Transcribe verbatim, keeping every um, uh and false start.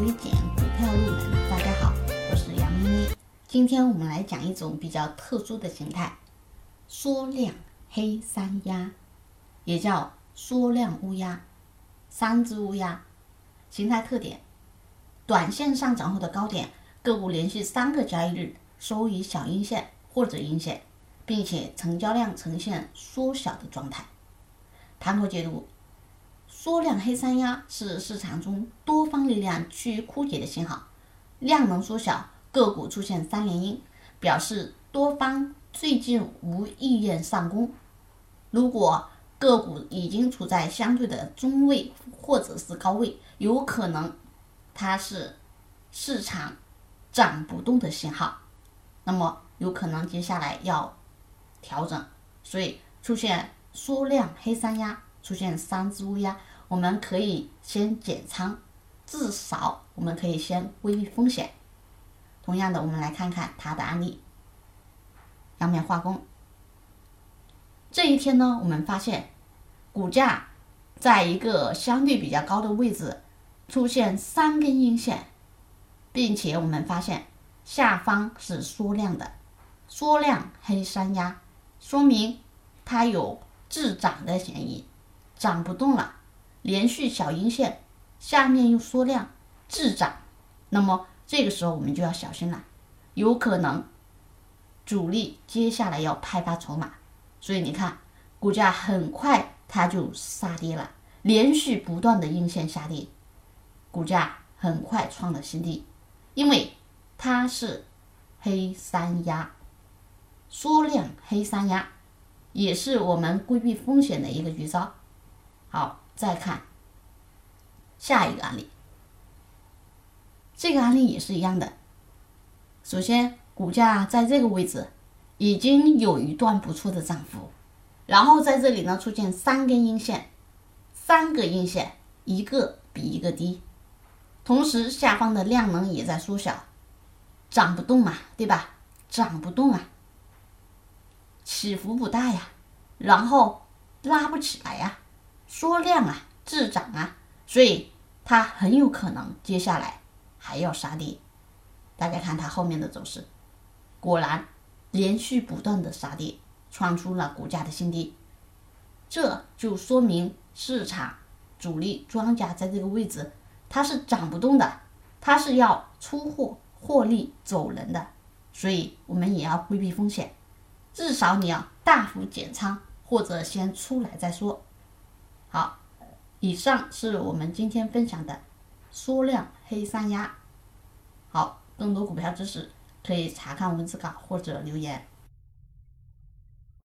推荐股票入门。大家好，我是杨咪咪。今天我们来讲一种比较特殊的形态，缩量黑山鸦，也叫缩量乌鸦。三只乌鸦，形态特点：短线上涨后的高点，个股连续三个交易日收于小阴线或者阴线，并且成交量呈现缩小的状态。盘口解读。缩量黑山鸦是市场中多方力量趋于枯竭的信号，量能缩小，个股出现三连阴，表示多方最近无意愿上攻。如果个股已经处在相对的中位或者是高位，有可能它是市场涨不动的信号，那么有可能接下来要调整，所以出现缩量黑山鸦，出现三只乌鸦，我们可以先减仓，至少我们可以先规避风险。同样的，我们来看看它的案例。阳明化工这一天呢，我们发现股价在一个相对比较高的位置出现三根阴线，并且我们发现下方是缩量的，缩量黑山鸦，说明它有滞涨的嫌疑，涨不动了，连续小阴线，下面又缩量滞涨，那么这个时候我们就要小心了，有可能主力接下来要派发筹码，所以你看股价很快它就杀跌了，连续不断的阴线下跌，股价很快创了新低，因为它是黑山鸦，缩量黑山鸦也是我们规避风险的一个绝招。好，再看下一个案例，这个案例也是一样的。首先股价在这个位置已经有一段不错的涨幅，然后在这里呢出现三根阴线，三个阴线一个比一个低，同时下方的量能也在缩小，涨不动嘛，对吧？涨不动啊，起伏不大呀，然后拉不起来呀，缩量啊，滞涨啊，所以它很有可能接下来还要杀跌。大家看它后面的走势，果然连续不断的杀跌，创出了股价的新低，这就说明市场主力庄家在这个位置它是涨不动的，它是要出货获利走人的，所以我们也要规避风险，至少你要大幅减仓或者先出来再说。好，以上是我们今天分享的缩量黑山鸦。好，更多股票知识可以查看文字稿或者留言。